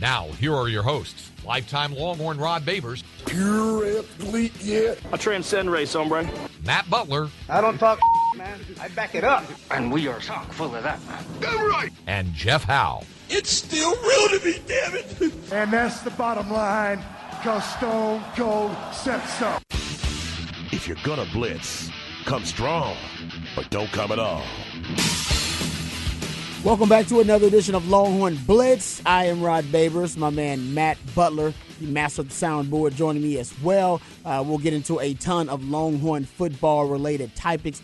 Now, here are your hosts, lifetime Longhorn Rod Babers. Pure athlete, yeah. I transcend race, hombre. Matt Butler. I don't talk, man. I back it up. And we are chock full of that, man. Damn right. And Jeff Howe. It's still real to me, damn it. And that's the bottom line, because Stone Cold said so. If you're going to blitz, come strong, but don't come at all. Welcome back to another edition of Longhorn Blitz. I am Rod Babers, my man Matt Butler, the master of the soundboard, joining me as well. We'll get into a ton of Longhorn football-related topics.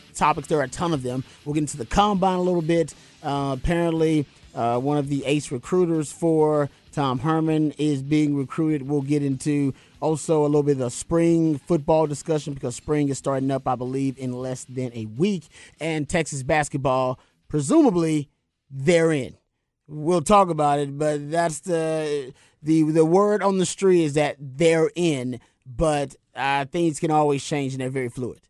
There are a ton of them. We'll get into the combine a little bit. Apparently, one of the ace recruiters for Tom Herman is being recruited. We'll get into also a little bit of the spring football discussion because spring is starting up, I believe, in less than a week. And Texas basketball, presumably, therein. We'll talk about it, but that's the word on the street is that they're in, but things can always change and they're very fluid.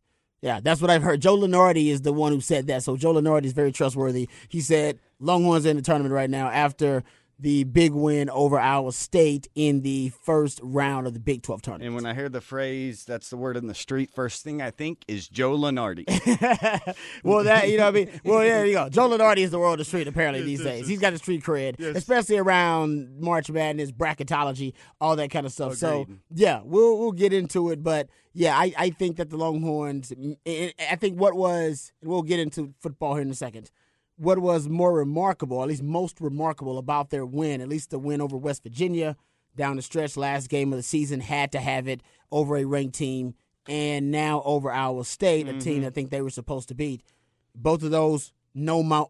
Yeah, that's what I've heard. Joe Lunardi is the one who said that, so Joe Lunardi is very trustworthy. He said Longhorns are in the tournament right now after the big win over Iowa State in the first round of the Big 12 tournament. And when I hear the phrase, that's the word in the street, first thing I think is Joe Lunardi. Well, that, you know what I mean? Well, there you go. Joe Lunardi is the world of the street, apparently, these days. He's got the street cred, especially around March Madness, bracketology, all that kind of stuff. Agreed. So, yeah, we'll get into it. But, yeah, I think that the Longhorns, I think what was, and we'll get into football here in a second, what was more remarkable, at least most remarkable about their win, at least the win over West Virginia down the stretch, last game of the season, had to have it over a ranked team, and now over Iowa State, a team I think they were supposed to beat. Both of those, no Mo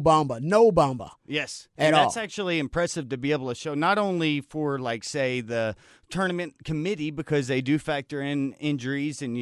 Bamba. Yes, and that's actually impressive to be able to show, not only for, like, say, the tournament committee, because they do factor in injuries, and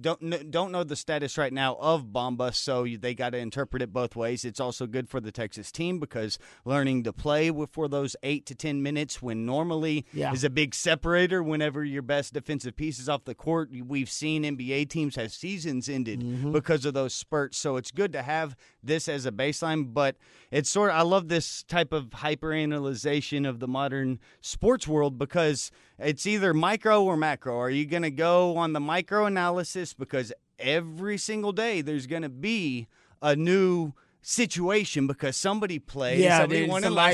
don't know the status right now of Bamba, so they got to interpret it both ways. It's also good for the Texas team because learning to play for those 8 to 10 minutes when normally is a big separator whenever your best defensive piece is off the court. We've seen NBA teams have seasons ended because of those spurts, so it's good to have this as a baseline, but it's sort of, I love this type of hyperanalyzation of the modern sports world because it's either micro or macro. Are you going to go on the micro analysis? Because every single day there's going to be a new situation because somebody plays, somebody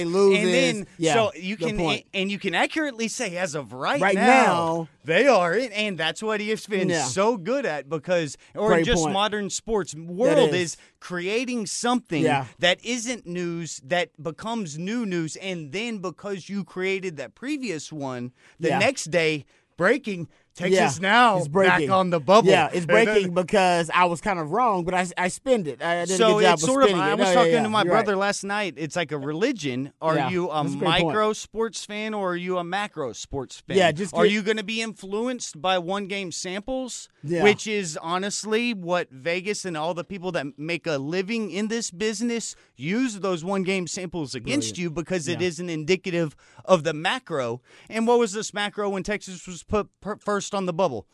loses, and then so you can accurately say as of right now they are in, and that's what ESPN is so good at because modern sports world is creating something that isn't news that becomes new news, and then because you created that previous one, the next day breaking. Texas now back on the bubble. Yeah, it's breaking because I was kind of wrong, but I spinned it. I did so a good job of spinning it. I was talking to my brother last night. It's like a religion. Are you a micro sports fan or are you a macro sports fan? Yeah, are you going to be influenced by one-game samples, which is honestly what Vegas and all the people that make a living in this business use those one-game samples against you because it isn't indicative of the macro. And what was this macro when Texas was put first on the bubble?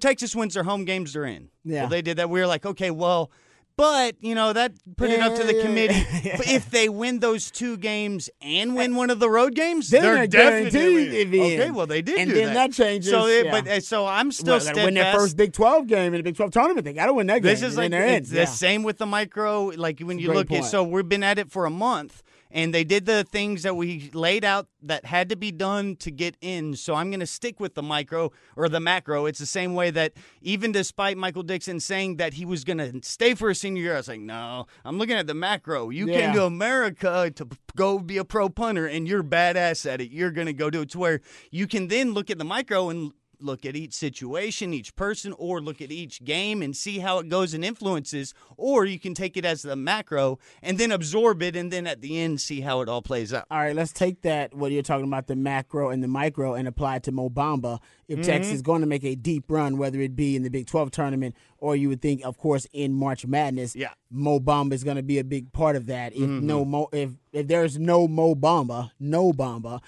Texas wins their home games, they're in. Yeah. Well, they did that. We were like, okay, well, but, you know, that put it up to the committee. Yeah. But if they win those two games and win one of the road games, they're definitely in. Okay, well, they did do that. And then that changes. So, so I'm still steadfast. They win their first Big 12 game in the Big 12 tournament. They got to win that game. This is like the same with the micro. Like when you look at, so we've been at it for a month. And they did the things that we laid out that had to be done to get in. So I'm going to stick with the micro or the macro. It's the same way that even despite Michael Dixon saying that he was going to stay for his senior year, I was like, no, I'm looking at the macro. You came to America to go be a pro punter, and you're badass at it. You're going to go do it to where you can then look at the micro and look at each situation, each person, or look at each game and see how it goes and influences, or you can take it as the macro and then absorb it and then at the end see how it all plays out. All right, let's take that, what you're talking about, the macro and the micro, and apply it to Mo Bamba. If Texas is going to make a deep run, whether it be in the Big 12 tournament or you would think, of course, in March Madness, Mo Bamba is going to be a big part of that. If if there's no Mo Bamba,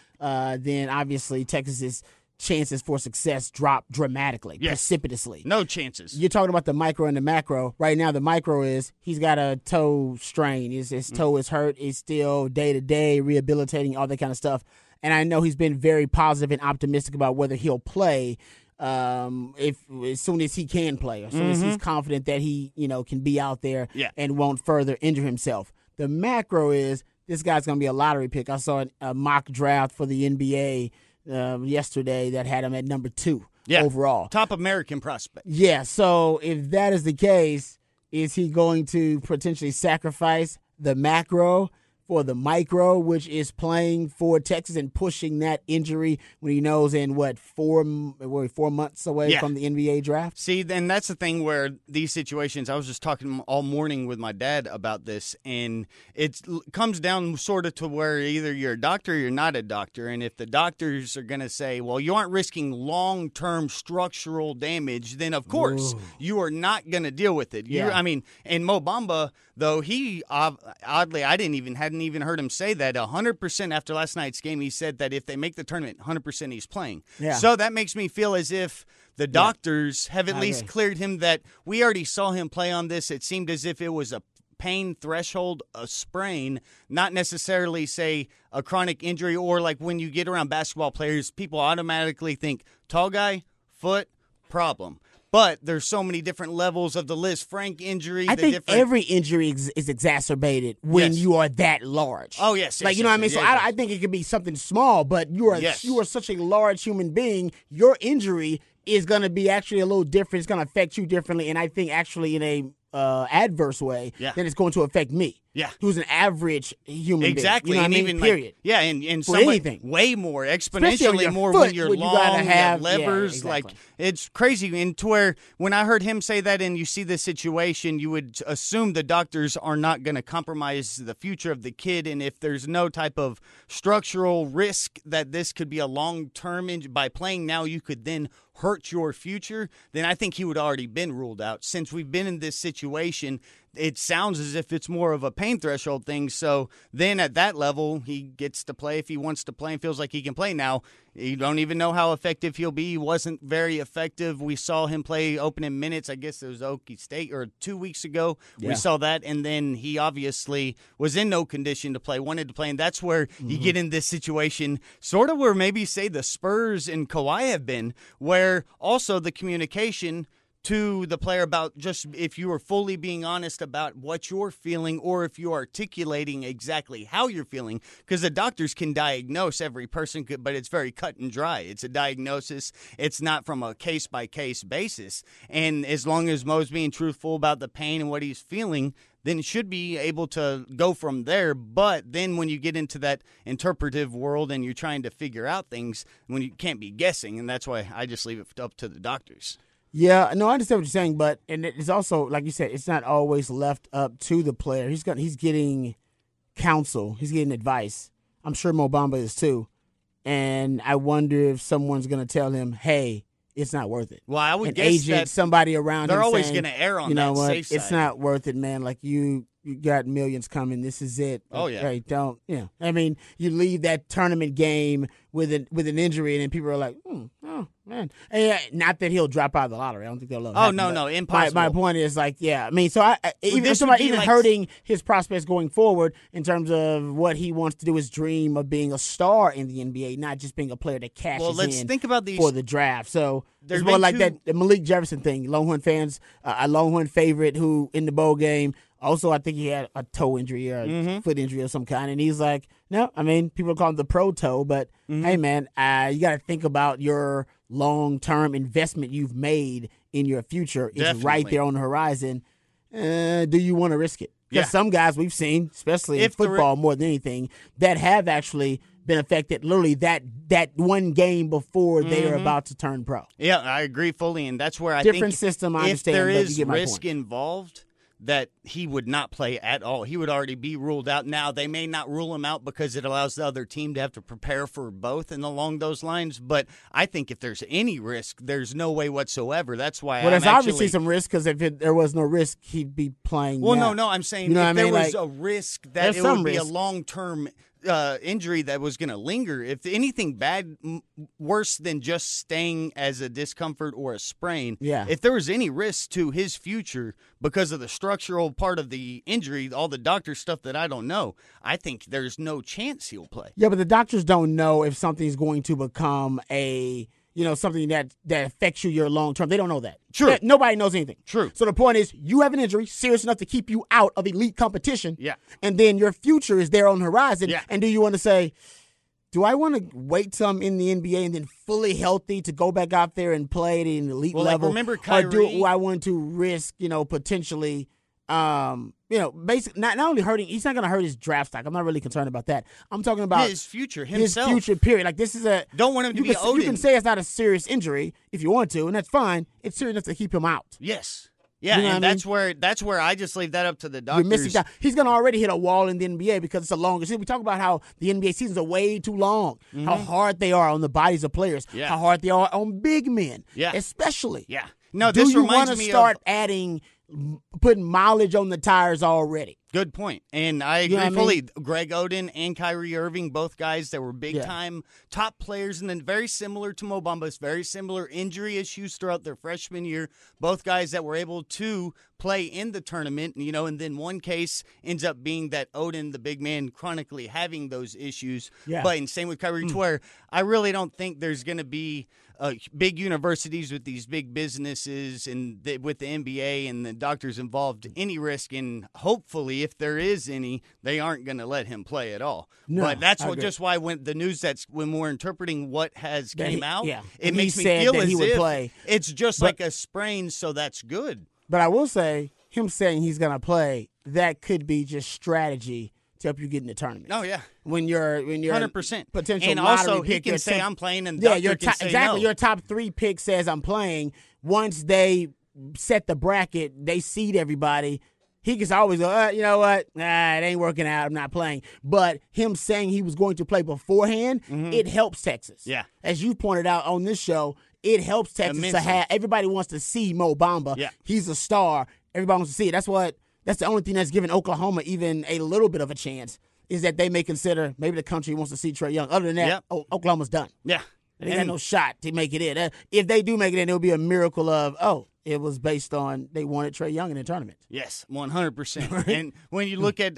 then obviously Texas's chances for success drop dramatically, precipitously. No chances. You're talking about the micro and the macro. Right now, the micro is he's got a toe strain. His toe is hurt. He's still day-to-day rehabilitating, all that kind of stuff. And I know he's been very positive and optimistic about whether he'll play as soon as he can play, or as soon as he's confident that he, you know, can be out there and won't further injure himself. The macro is this guy's going to be a lottery pick. I saw a mock draft for the NBA yesterday that had him at number 2 overall. Top American prospect. Yeah, so if that is the case, is he going to potentially sacrifice the macro for the micro, which is playing for Texas and pushing that injury when he knows in, what, four months away from the NBA draft? See, then that's the thing where these situations, I was just talking all morning with my dad about this, and it comes down sort of to where either you're a doctor or you're not a doctor, and if the doctors are going to say, well, you aren't risking long-term structural damage, then of course you are not going to deal with it. Yeah. I mean, and Mo Bamba, though, he oddly, I hadn't even heard him say that. 100% after last night's game, he said that if they make the tournament, 100% he's playing. Yeah. So that makes me feel as if the doctors have at least cleared him, that we already saw him play on this. It seemed as if it was a pain threshold, a sprain, not necessarily, say, a chronic injury, or like when you get around basketball players, people automatically think, tall guy, foot, problem. But there's so many different levels of the list. Frank injury. I think every injury is exacerbated when you are that large. Oh, yes. Like, you know what I mean? Yeah, I think it could be something small, but you are such a large human being. Your injury is going to be actually a little different. It's going to affect you differently, and I think actually in a adverse way, then it's going to affect me. Yeah. Who's an average human being. You know what I mean? Even period. Like, and for anything. Way more, exponentially more when you're long, you gotta have levers. Yeah, exactly. Like, it's crazy. And to where when I heard him say that and you see this situation, you would assume the doctors are not going to compromise the future of the kid. And if there's no type of structural risk that this could be a long-term injury, by playing now you could then hurt your future, then I think he would already been ruled out. Since we've been in this situation, it sounds as if it's more of a pain threshold thing. So then at that level, he gets to play if he wants to play and feels like he can play now. You don't even know how effective he'll be. He wasn't very effective. We saw him play opening minutes. I guess it was Okie State or 2 weeks ago. Yeah. We saw that, and then he obviously was in no condition to play, wanted to play, and that's where you get in this situation, sort of where maybe, say, the Spurs and Kawhi have been, where also the communication to the player about just if you are fully being honest about what you're feeling, or if you're articulating exactly how you're feeling, because the doctors can diagnose every person, but it's very cut and dry. It's a diagnosis. It's not from a case-by-case basis. And as long as Mo's being truthful about the pain and what he's feeling, then should be able to go from there. But then when you get into that interpretive world and you're trying to figure out things, when you can't be guessing, and that's why I just leave it up to the doctors. Yeah, no, I understand what you're saying, but and it's also, like you said, it's not always left up to the player. He's getting counsel. He's getting advice. I'm sure Mo Bamba is too. And I wonder if someone's going to tell him, hey, it's not worth it. Well, I would guess agent, that somebody around they're him always going to err on, you know, that safe side. It's not worth it, man. Like, you got millions coming. This is it. Oh, yeah. Hey, don't. Yeah. I mean, you leave that tournament game with an injury, and then people are like, oh, man. And not that he'll drop out of the lottery. I don't think they'll love him. Oh, no, impossible. My point is, like, yeah. I mean, so even hurting his prospects going forward in terms of what he wants to do, his dream of being a star in the NBA, not just being a player that cashes for the draft. So there's more like that Malik Jefferson thing. Longhorn fans, a Longhorn favorite who in the bowl game, also, I think he had a toe injury or a foot injury of some kind, and he's like, no, I mean, people call him the pro toe, but, hey, man, you got to think about your long-term investment you've made in your future. It's right there on the horizon. Do you want to risk it? Because some guys we've seen, especially in football more than anything, that have actually been affected literally that one game before they are about to turn pro. Yeah, I agree fully, and that's where I different think system, I if there is you get my risk point. Involved, that he would not play at all. He would already be ruled out. Now, they may not rule him out because it allows the other team to have to prepare for both and along those lines, but I think if there's any risk, there's no way whatsoever. That's why well, there's obviously some risk because if there was no risk, he'd be playing well, now. No, I'm saying if there was a risk that it would be a long-term injury that was going to linger. If anything bad, worse than just staying as a discomfort or a sprain, if there was any risk to his future because of the structural part of the injury, all the doctor stuff that I don't know, I think there's no chance he'll play. Yeah, but the doctors don't know if something's going to become a, you know, something that affects you your long term. They don't know that. True. Nobody knows anything. True. So the point is, you have an injury serious enough to keep you out of elite competition. Yeah. And then your future is there on the horizon. Yeah. And do you want to say, do I want to wait till I'm in the NBA and then fully healthy to go back out there and play at an elite level? Like, remember Kyrie? Or do I want to risk, you know, potentially, basically not only hurting, he's not going to hurt his draft stock. I'm not really concerned about that. I'm talking about his future, himself. His future, period. Like, this is a... Don't want him to be Odin. You can say it's not a serious injury if you want to, and that's fine. It's serious enough to keep him out. Yes. Yeah, you know, and that's where I just leave that up to the doctors. You're missing out. He's going to already hit a wall in the NBA because it's a longer season. We talk about how the NBA seasons are way too long, how hard they are on the bodies of players, how hard they are on big men, especially. Yeah. No, this reminds me of... Do you want to start adding... putting mileage on the tires already. Good point. And I agree fully. Greg Oden and Kyrie Irving, both guys that were big-time top players, and then very similar to Mo Bamba, very similar injury issues throughout their freshman year. Both guys that were able to play in the tournament, you know, and then one case ends up being that Oden, the big man, chronically having those issues. Yeah. But and same with Kyrie Twer. I really don't think there's going to be big universities with these big businesses and with the NBA and the doctors involved any risk, and hopefully if there is any, they aren't going to let him play at all. No, but that's just why when the news when we're interpreting what has came out, it makes me feel as if it's just like a sprain, so that's good. But I will say, him saying he's going to play, that could be just strategy to help you get in the tournament. Oh, yeah. When you're 100%. Potential and lottery also, pick, he can say, I'm playing, and the doctor can say exactly, no. Your top three pick says, I'm playing. Once they set the bracket, they seed everybody. He can always go, you know what? Nah, it ain't working out. I'm not playing. But him saying he was going to play beforehand, it helps Texas. Yeah. As you pointed out on this show, it helps Texas immensely. To have – everybody wants to see Mo Bamba. Yeah. He's a star. Everybody wants to see it. That's the only thing that's given Oklahoma even a little bit of a chance is that they may consider maybe the country wants to see Trae Young. Other than that, Oklahoma's done. Yeah. They had no shot to make it in. If they do make it in, it'll be a miracle of, it was based on they wanted Trae Young in the tournament. Yes, 100%. Right? And when you look at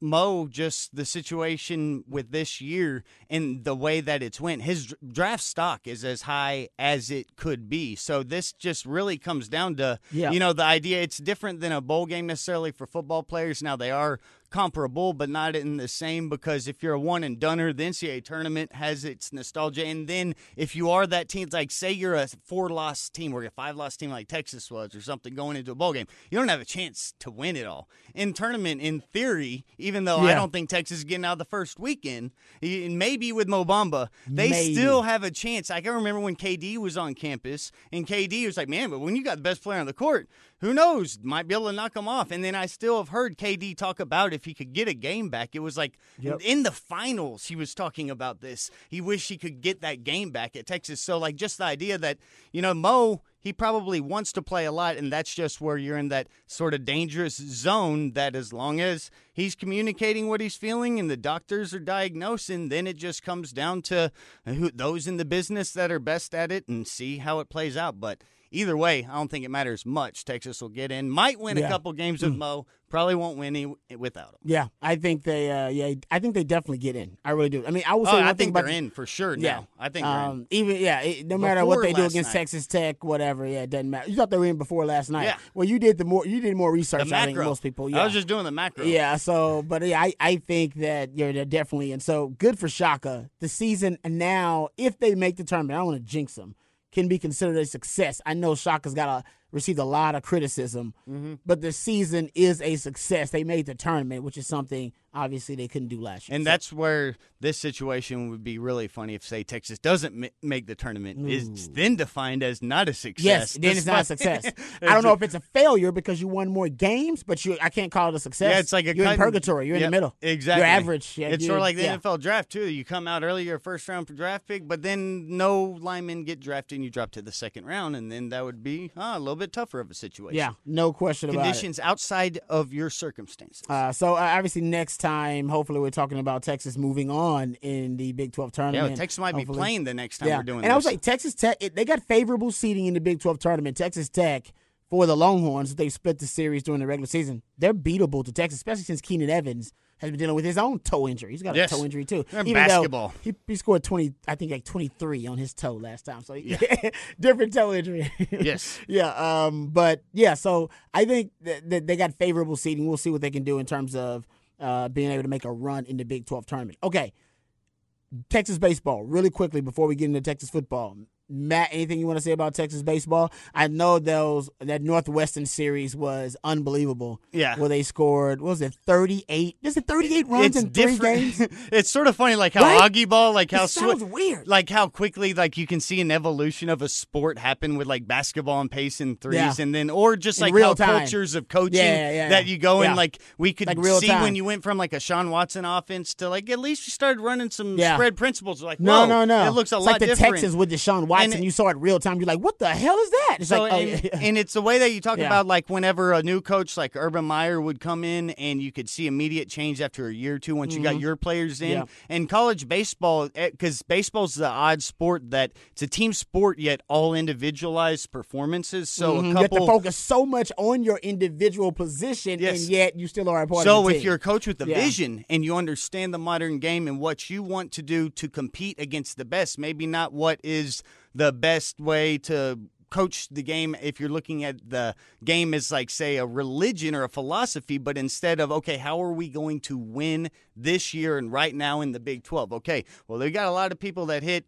Mo, just the situation with this year and the way that it's went, his draft stock is as high as it could be. So this just really comes down to, the idea it's different than a bowl game necessarily for football players. Now they are comparable, but not in the same, because if you're a one and doneer, the NCAA tournament has its nostalgia. And then if you are that team, it's like say you're a 4-loss team or a 5-loss team like Texas was or something going into a bowl game, you don't have a chance to win it all. In tournament, in theory, even though I don't think Texas is getting out of the first weekend, maybe with Mo Bamba, they still have a chance. I can remember when KD was on campus and KD was like, man, but when you got the best player on the court, who knows, might be able to knock him off. And then I still have heard KD talk about if he could get a game back. It was like in the finals he was talking about this. He wished he could get that game back at Texas. So, like, just the idea that, you know, Mo, he probably wants to play a lot, and that's just where you're in that sort of dangerous zone that as long as he's communicating what he's feeling and the doctors are diagnosing, then it just comes down to those in the business that are best at it and see how it plays out. But either way, I don't think it matters much. Texas will get in. Might win a couple games with Mo. Probably won't win without him. Yeah, I think they. I think they definitely get in. I really do. I mean, I will say. I think they're in for sure. Now. Yeah, I think they're in. Even no matter what they do against Texas Tech, whatever. Yeah, it doesn't matter. You thought they were in before last night. Yeah. Well, you did more research. The macro. I think most people. Yeah. I was just doing the macro. Yeah. So, but yeah, I think that they're definitely in. So good for Shaka. The season now, if they make the tournament, I don't want to jinx them, can be considered a success. I know Shaka's got received a lot of criticism. Mm-hmm. But the season is a success. They made the tournament, which is something obviously they couldn't do last year. And that's where this situation would be really funny if, say, Texas doesn't make the tournament. Ooh. It's then defined as not a success. Yes, then it's not a success. I don't know if it's a failure because you won more games, but I can't call it a success. Yeah, it's like you're in purgatory. You're in the middle. Exactly. You're average. Yeah, it's sort of like the NFL draft, too. You come out early, your first round draft pick, but then no linemen get drafted and you drop to the second round, and then that would be a little bit tougher of a situation. Yeah, no question about it. Conditions outside of your circumstances. So, obviously, next time, hopefully, we're talking about Texas moving on in the Big 12 tournament. Yeah, Texas might be playing the next time we're doing this. And I was like, Texas Tech, they got favorable seeding in the Big 12 tournament. Texas Tech, for the Longhorns, they split the series during the regular season. They're beatable to Texas, especially since Keenan Evans has been dealing with his own toe injury. He's got a toe injury, too. And basketball. He scored 23 on his toe last time. So, different toe injury. Yes. But, so I think that they got favorable seeding. We'll see what they can do in terms of being able to make a run in the Big 12 tournament. Okay. Texas baseball, really quickly before we get into Texas football. Matt, anything you want to say about Texas baseball? I know that Northwestern series was unbelievable. Yeah. Where they scored, what was it, 38? Is it 38 runs in 3 games? It's sort of funny, like how Augie ball, like how sounds weird. Like how quickly, like you can see an evolution of a sport happen with like basketball and pace and threes, and then or just like how time. Cultures of coaching that you go in, like we could like see time. When you went from like a Sean Watson offense to like at least you started running some spread principles. Like no, it looks a lot different. It's like the Texans with Deshaun Watson. And you saw it real time. You're like, what the hell is that? It's so, like, and it's the way that you talk about, like, whenever a new coach like Urban Meyer would come in and you could see immediate change after a year or two once you got your players in. And college baseball, because baseball's the odd sport that it's a team sport, yet all individualized performances. So you have to focus so much on your individual position, and yet you still are a part of the team. So if you're a coach with a vision and you understand the modern game and what you want to do to compete against the best, maybe not what is the best way to coach the game if you're looking at the game as like, say, a religion or a philosophy, but instead of, okay, how are we going to win this year and right now in the Big 12? Okay, well, they got a lot of people that hit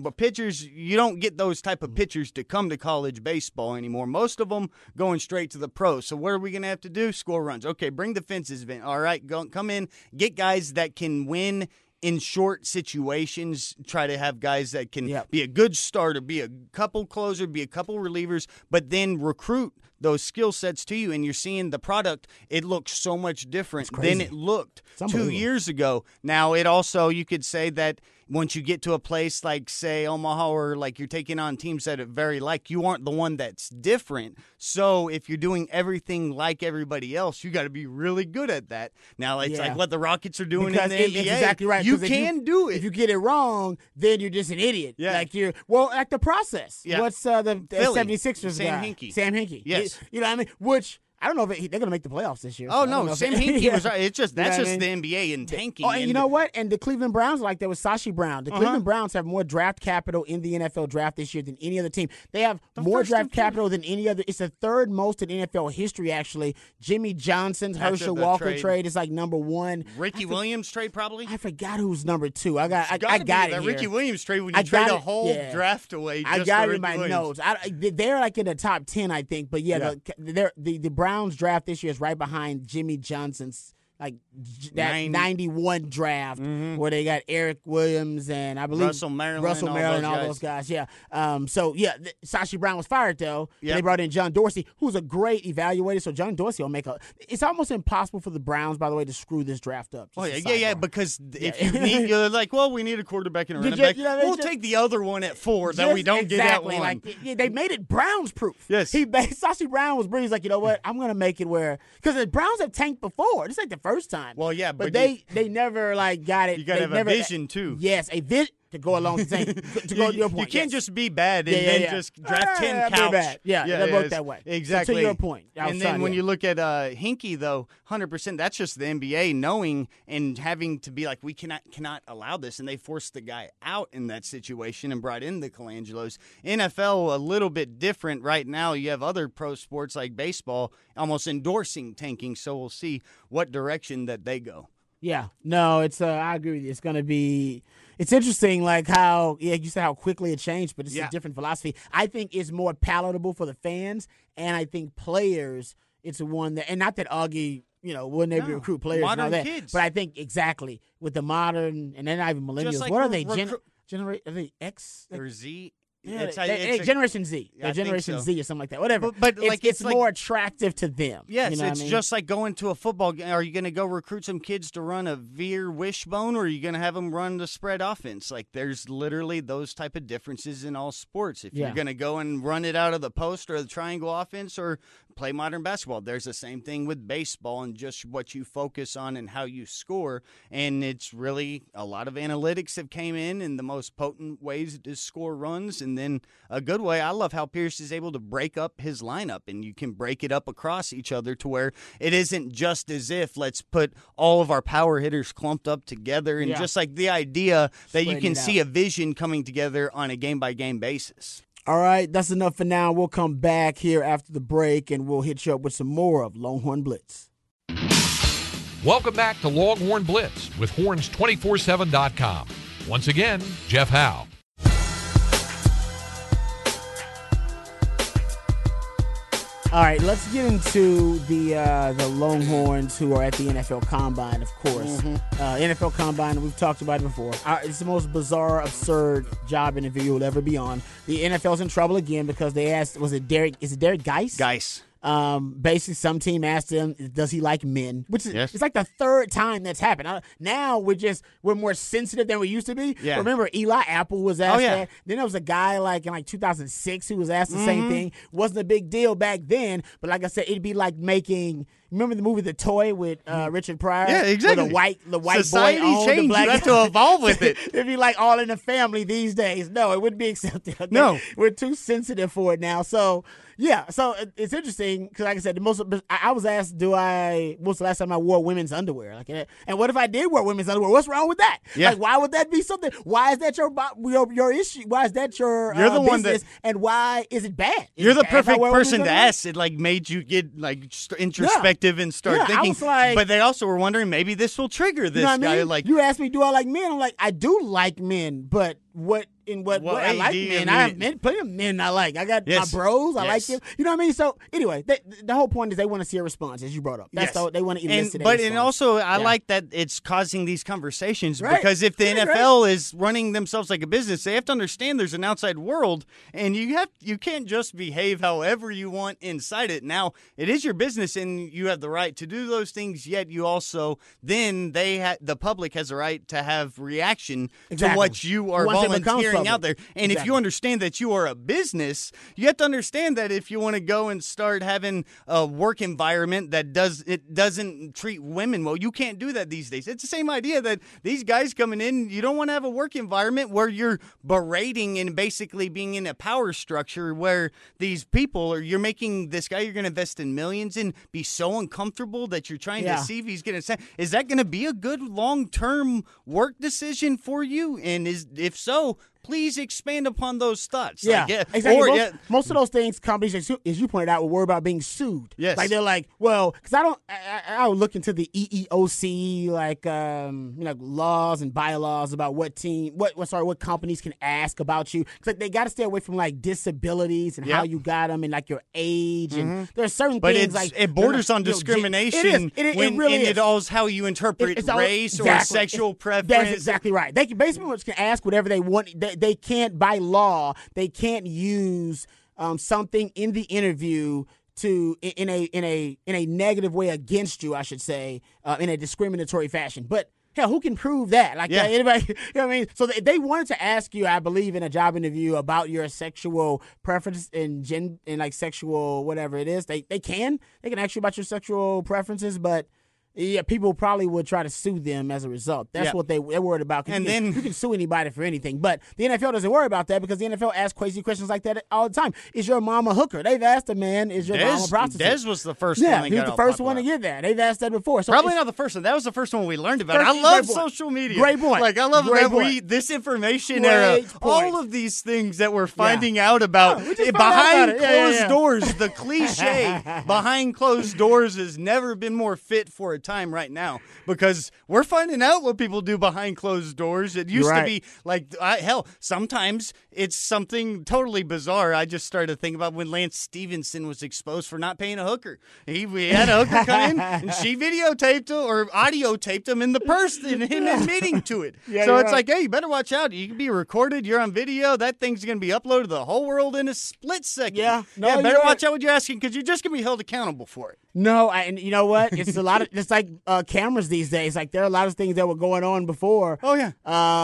but pitchers, you don't get those type of pitchers to come to college baseball anymore. Most of them going straight to the pros. So what are we going to have to do? Score runs. Okay, bring the fences in. All right, come in, get guys that can win in short situations, try to have guys that can be a good starter, be a couple closer, be a couple relievers, but then recruit those skill sets to you, and you're seeing the product. It looks so much different than it looked 2 years ago. Now, it also, you could say that once you get to a place like, say, Omaha, or like you're taking on teams that are very like, you aren't the one that's different. So if you're doing everything like everybody else, you got to be really good at that. Now, it's like what the Rockets are doing because in the NBA. Exactly right. You can do it. If you get it wrong, then you're just an idiot. Yeah. Like you're, like the process. Yeah. What's the 76ers guy? Sam Hinkie. Yes. You know what I mean? Which, I don't know if they're going to make the playoffs this year. Oh, so no, Sam Hinkie was right. It's just, that's the NBA and tanking. Oh, and you know what? And the Cleveland Browns, like that was Sashi Brown. The Cleveland Browns have more draft capital in the NFL draft this year than any other team. They have more draft capital than any other. It's the third most in NFL history, actually. Jimmy Johnson's Herschel Walker trade is like number one. Ricky Williams trade probably? I forgot who's number two. I got it that here. Ricky Williams trade when you trade a whole draft away. I got it in my notes. They're like in the top 10, I think. But the Browns draft this year is right behind Jimmy Johnson's like that 91 draft where they got Eric Williams and I believe Russell Maryland, all those guys. Yeah. Sashi Brown was fired though. Yep. They brought in John Dorsey, who's a great evaluator. So John Dorsey will make it's almost impossible for the Browns, by the way, to screw this draft up. Because if you need, you're like, well, we need a quarterback and a running back. We'll take the other one at 4 that we don't get at 1. They made it Browns proof. Yes. Sashi Brown was brilliant. He's like, you know what? I'm going to make it where, because the Browns have tanked before. It's like the first time. Well, yeah, but they never like got it. You gotta have a vision too. Yes, a vision to go along the same. To go to your point, you can't just be bad and then just draft 10 couch. Bad. That worked that way. Exactly. So to your point. And then when you look at Hinkie, though, 100%, that's just the NBA knowing and having to be like, we cannot allow this, and they forced the guy out in that situation and brought in the Colangelos. NFL a little bit different right now. You have other pro sports like baseball almost endorsing tanking, so we'll see what direction that they go. Yeah, no, it's I agree with you. It's going to be – it's interesting like how – yeah, you said how quickly it changed, but it's a different philosophy. I think it's more palatable for the fans, and I think players, it's one that – and not that Augie, you know, wouldn't they recruit players and all that. Kids. But I think exactly with the modern – and they're not even millennials. Like what are they? Are they X? Or Z? Yeah, it's Generation Z. Yeah, Generation Z or something like that. Whatever. But like, it's like, more attractive to them. Yes, you know it's just like going to a football game. Are you going to go recruit some kids to run a veer wishbone, or are you going to have them run the spread offense? Like, there's literally those type of differences in all sports. If you're going to go and run it out of the post or the triangle offense or play modern basketball, there's the same thing with baseball and just what you focus on and how you score. And it's really a lot of analytics have came in the most potent ways to score runs. And then a good way, I love how Pierce is able to break up his lineup, and you can break it up across each other to where it isn't just as if let's put all of our power hitters clumped up together, and just like the idea that you can see a vision coming together on a game-by-game basis. All right, that's enough for now. We'll come back here after the break, and we'll hit you up with some more of Longhorn Blitz. Welcome back to Longhorn Blitz with Horns247.com. Once again, Jeff Howe. All right, let's get into the Longhorns who are at the NFL Combine, of course. NFL Combine, we've talked about it before. It's the most bizarre, absurd job interview you'll ever be on. The NFL's in trouble again because they asked, is it Derek Geis? Geis. Basically, some team asked him, does he like men? Which is it's like the third time that's happened. Now we're more sensitive than we used to be. Yeah. Remember, Eli Apple was asked that. Then there was a guy in 2006 who was asked the same thing. Wasn't a big deal back then, but like I said, it'd be like making. Remember the movie The Toy with Richard Pryor? Yeah, exactly. Where the white society boy owned changed. The black. You have to evolve with it. It'd be like All in the Family these days. No, it wouldn't be accepted. Okay? No, we're too sensitive for it now. So. Yeah, so it's interesting because, like I said, I was asked, what's the last time I wore women's underwear? And what if I did wear women's underwear? What's wrong with that? Yeah. Why would that be something? Why is that your issue? Why is that your you're the business? One that, and why is it bad? Is you're the bad perfect person to ask. It made you get introspective and start thinking. I was but they also were wondering maybe this will trigger this guy. I mean? You asked me, do I like men? I'm like, I do like men, but what? In what I like men. I have plenty of men I like. I got my bros. I like them. You know what I mean? So, anyway, the whole point is they want to see a response, as you brought up. That's all. They want to elicit a response. And also, I like that it's causing these conversations because if the NFL is running themselves like a business, they have to understand there's an outside world, and you can't just behave however you want inside it. Now, it is your business, and you have the right to do those things, yet you also, then the public has a right to have reaction to what you are volunteering out there. And if you understand that you are a business, you have to understand that if you want to go and start having a work environment that doesn't treat women well, you can't do that these days. It's the same idea that these guys coming in, you don't want to have a work environment where you're berating and basically being in a power structure where these people are, you're making this guy you're going to invest in millions in be so uncomfortable that you're trying to see if he's going to, is that going to be a good long-term work decision for you? And if so, please expand upon those thoughts. Yeah, exactly. Or, most of those things, companies, as you pointed out, will worry about being sued. Yes. They're like, well, because I would look into the EEOC, laws and bylaws about what companies can ask about you. Because they got to stay away from, disabilities and how you got them and, your age. And there are certain things, it borders on discrimination. It really is. It all is how you interpret race or sexual preference. That's exactly right. They can basically can ask whatever they want. They can't, by law, they can't use something in the interview to in a negative way against you, I should say, in a discriminatory fashion. But hell, who can prove that? Anybody, you know what I mean? So they wanted to ask you, I believe, in a job interview about your sexual preference and sexual whatever it is. They can ask you about your sexual preferences, but. Yeah, people probably would try to sue them as a result. That's what they're worried about. And you can sue anybody for anything. But the NFL doesn't worry about that because the NFL asks crazy questions like that all the time. Is your mom a hooker? They've asked a man, is your mom a prostitute? Dez was the first one. Yeah, he was the first one to get that. They've asked that before. So probably not the first one. That was the first one we learned about. I love social media. Great point. I love that this information era. All of these things that we're finding out about behind closed doors. The cliche behind closed doors has never been more fit for a time right now because we're finding out what people do behind closed doors. It used to be like, hell, sometimes it's something totally bizarre. I just started to think about when Lance Stevenson was exposed for not paying a hooker. We had a hooker come in, and she videotaped him or audio taped him in the purse and him admitting to it. Yeah, so it's like, hey, you better watch out. You can be recorded. You're on video. That thing's going to be uploaded to the whole world in a split second. Yeah. No, better watch out what you're asking because you're just going to be held accountable for it. No, and you know what? It's a lot of it's like cameras these days. Like there are a lot of things that were going on before. Oh yeah.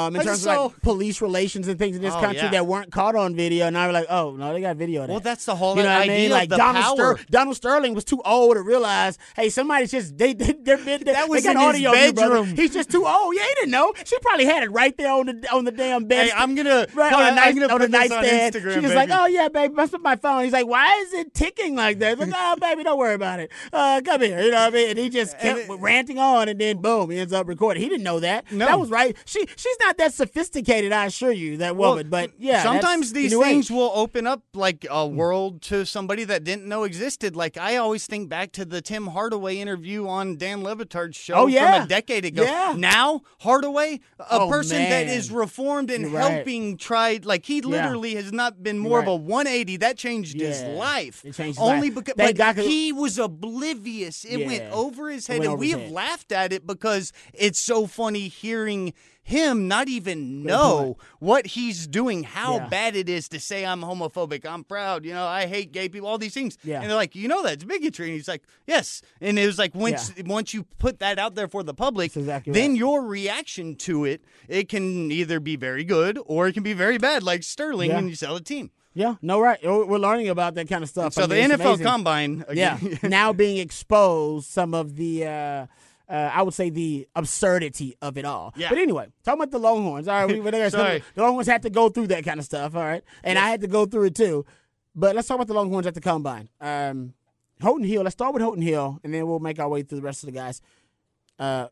In terms of like police relations and things in this country that weren't caught on video, and I was like, oh no, they got video of that. Well, that's the whole idea. I mean? Like Donald Sterling was too old to realize. Hey, somebody's just that was in his bedroom. He's just too old. Yeah, he didn't know. She probably had it right there on the damn bed. Hey, I'm gonna on the nightstand. She was like, oh yeah, baby, mess with my phone. He's like, why is it ticking like that? He's like, oh baby, don't worry about it. Come here, you know what I mean? And he just kept ranting on, and then boom, he ends up recording. He didn't know that. No. That was right. She's not that sophisticated, I assure you, that woman. But yeah, sometimes these things will open up like a world to somebody that didn't know existed. Like I always think back to the Tim Hardaway interview on Dan Levitard's show from a decade ago. Yeah. Now Hardaway, a person that is reformed and helping tried. Like he literally has not been more of a 180. That changed his life. It changed his life. Because he was oblivious. It went over his head, and we have laughed at it because it's so funny hearing him not even know what he's doing, how bad it is to say I'm homophobic, I'm proud, I hate gay people, all these things. Yeah. And they're like, that's bigotry. And he's like, yes. And it was like once you put that out there for the public, then your reaction to it, it can either be very good or it can be very bad, like Sterling when you sell a team. Yeah, no, right. We're learning about that kind of stuff. And so the NFL Combine, again. Now being exposed, some of the, I would say, the absurdity of it all. Yeah. But anyway, talking about the Longhorns. All right, the Longhorns had to go through that kind of stuff. All right, and I had to go through it too. But let's talk about the Longhorns at the Combine. Holton Hill. Let's start with Holton Hill, and then we'll make our way through the rest of the guys.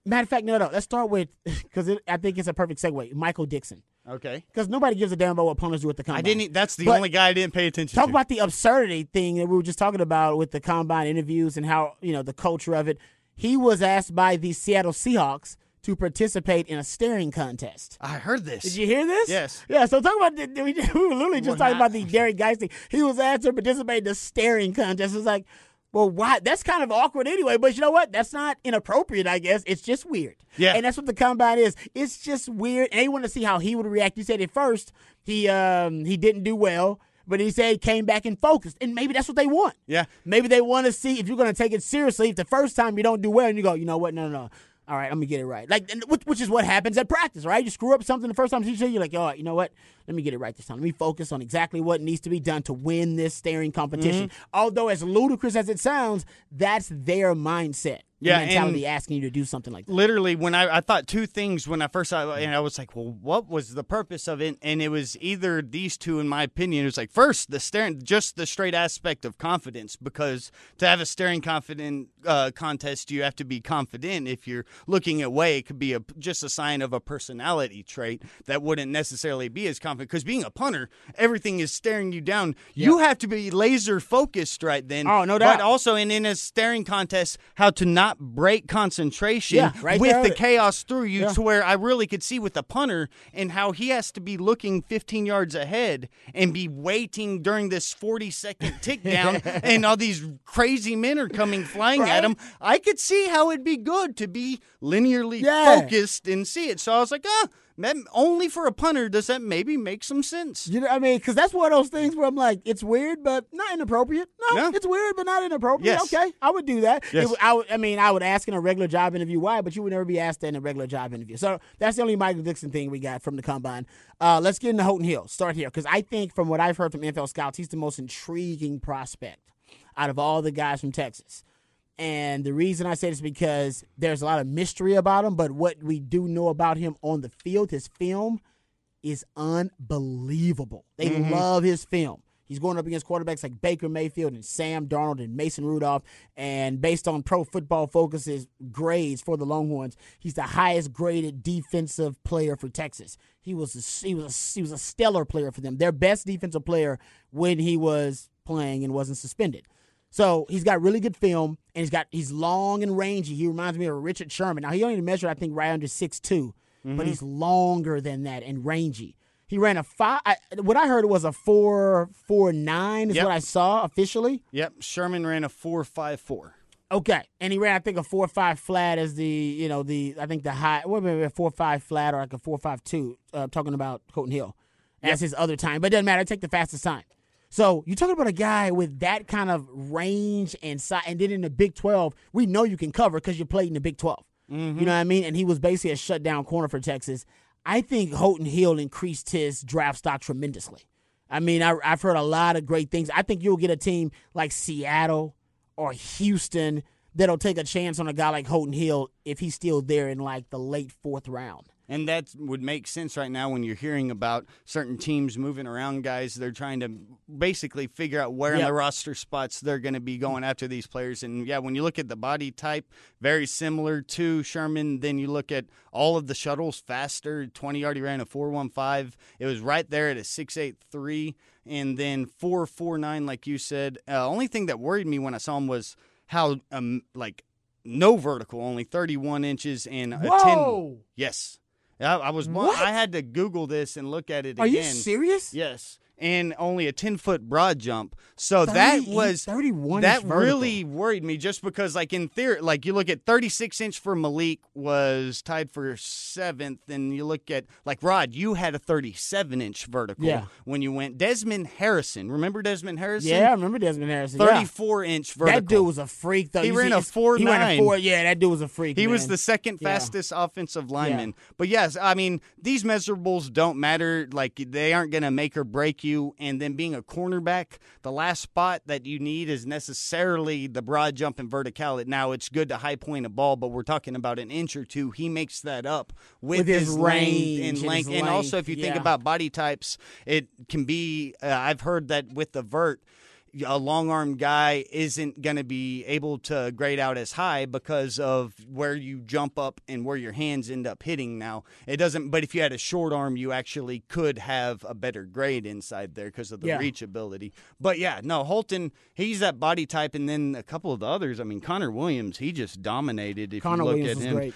Matter of fact, no. Let's start with because I think it's a perfect segue. Michael Dixon. Okay. Because nobody gives a damn about what opponents do at the Combine. That's the only guy I didn't pay attention to. Talk about the absurdity thing that we were just talking about with the Combine interviews and how, the culture of it. He was asked by the Seattle Seahawks to participate in a staring contest. I heard this. Did you hear this? Yes. Yeah, so talk about we were literally just talking about the Derek Geis thing. He was asked to participate in the staring contest. It was like, well, why? That's kind of awkward anyway, but you know what? That's not inappropriate, I guess. It's just weird. Yeah. And that's what the Combine is. It's just weird. And they want to see how he would react. You said at first he didn't do well, but he said he came back and focused. And maybe that's what they want. Yeah. Maybe they want to see if you're going to take it seriously. If the first time you don't do well and you go, you know what? No. All right, I'm going to get it right. Like, which is what happens at practice, right? You screw up something the first time you see it, you're like, all right, you know what? Let me get it right this time. Let me focus on exactly what needs to be done to win this staring competition. Mm-hmm. Although, as ludicrous as it sounds, that's their mindset. Yeah, mentality asking you to do something like that. Literally, when I thought two things when I first saw it, and I was like, well, what was the purpose of it? And it was either these two, in my opinion. It was like, first, the staring, just the straight aspect of confidence, because to have a staring contest, you have to be confident. If you're looking away, it could be just a sign of a personality trait that wouldn't necessarily be as confident, because being a punter, everything is staring you down. Yeah. You have to be laser-focused right then. Oh, no doubt. But also, in a staring contest, how to not break concentration with the chaos through you to where I really could see with the punter and how he has to be looking 15 yards ahead and be waiting during this 40-second tick down and all these crazy men are coming flying at him. I could see how it'd be good to be linearly focused and see it. So I was like, only for a punter does that maybe make some sense. You know what I mean? Because that's one of those things where I'm like, it's weird, but not inappropriate. No. It's weird, but not inappropriate. Yes. Okay, I would do that. Yes. I would ask in a regular job interview why, but you would never be asked that in a regular job interview. So that's the only Michael Dixon thing we got from the Combine. Let's get into Holton Hill. Start here. Because I think from what I've heard from NFL scouts, he's the most intriguing prospect out of all the guys from Texas. And the reason I say this is because there's a lot of mystery about him, but what we do know about him on the field, his film is unbelievable. They love his film. He's going up against quarterbacks like Baker Mayfield and Sam Darnold and Mason Rudolph. And based on Pro Football Focus's grades for the Longhorns, he's the highest graded defensive player for Texas. He was a stellar player for them. Their best defensive player when he was playing and wasn't suspended. So he's got really good film, and he's long and rangy. He reminds me of Richard Sherman. Now, he only measured, I think, right under 6'2", but he's longer than that and rangy. He ran a what I heard was a 4.49 is what I saw officially. Yep, Sherman ran a 4.54. Okay, and he ran, I think, a 4.5 flat as the, you know, the, I think the high, well, maybe a 4.5 flat or like a 4.52, talking about Holton Hill as his other time. But it doesn't matter. I take the fastest time. So you're talking about a guy with that kind of range and size, and then in the Big 12, we know you can cover because you played in the Big 12. You know what I mean? And he was basically a shutdown corner for Texas. I think Holton Hill increased his draft stock tremendously. I mean, I've heard a lot of great things. I think you'll get a team like Seattle or Houston that'll take a chance on a guy like Holton Hill if he's still there in like the late fourth round. And that would make sense right now when you're hearing about certain teams moving around guys. They're trying to basically figure out where in the roster spots they're going to be going after these players. And, yeah, when you look at the body type, very similar to Sherman. Then you look at all of the shuttles faster. 20-yard, he ran a 4.15. It was right there at a 6.83. And then 4.49, like you said. Only thing that worried me when I saw him was how, no vertical, only 31 inches and a 10. Yes. I was. What? I had to Google this and look at it again. Are you serious? Yes, and only a 10-foot broad jump. So that was 31. That really worried me, just because, like in theory, like you look at 36-inch for Malik was tied for 7th, and you look at like Rod, you had a 37-inch vertical when you went. Desmond Harrison, remember Desmond Harrison? Yeah, I remember Desmond Harrison. 34-inch vertical. That dude was a freak though. He ran a 4.9. Yeah, that dude was a freak. He was the second fastest offensive lineman. Yeah. But yes, I mean these measurables don't matter. Like they aren't gonna make or break you. And then being a cornerback, the last spot that you need is necessarily the broad jump and verticality. Now, it's good to high point a ball, but we're talking about an inch or two. He makes that up with his range and length. And also, if you think about body types, it can be I've heard that with the vert, a long-arm guy isn't going to be able to grade out as high because of where you jump up and where your hands end up hitting. Now, it doesn't, but if you had a short arm, you actually could have a better grade inside there because of the reachability. But, yeah, no, Holton, he's that body type, and then a couple of the others. I mean, Connor Williams, he just dominated if you look at him. Great.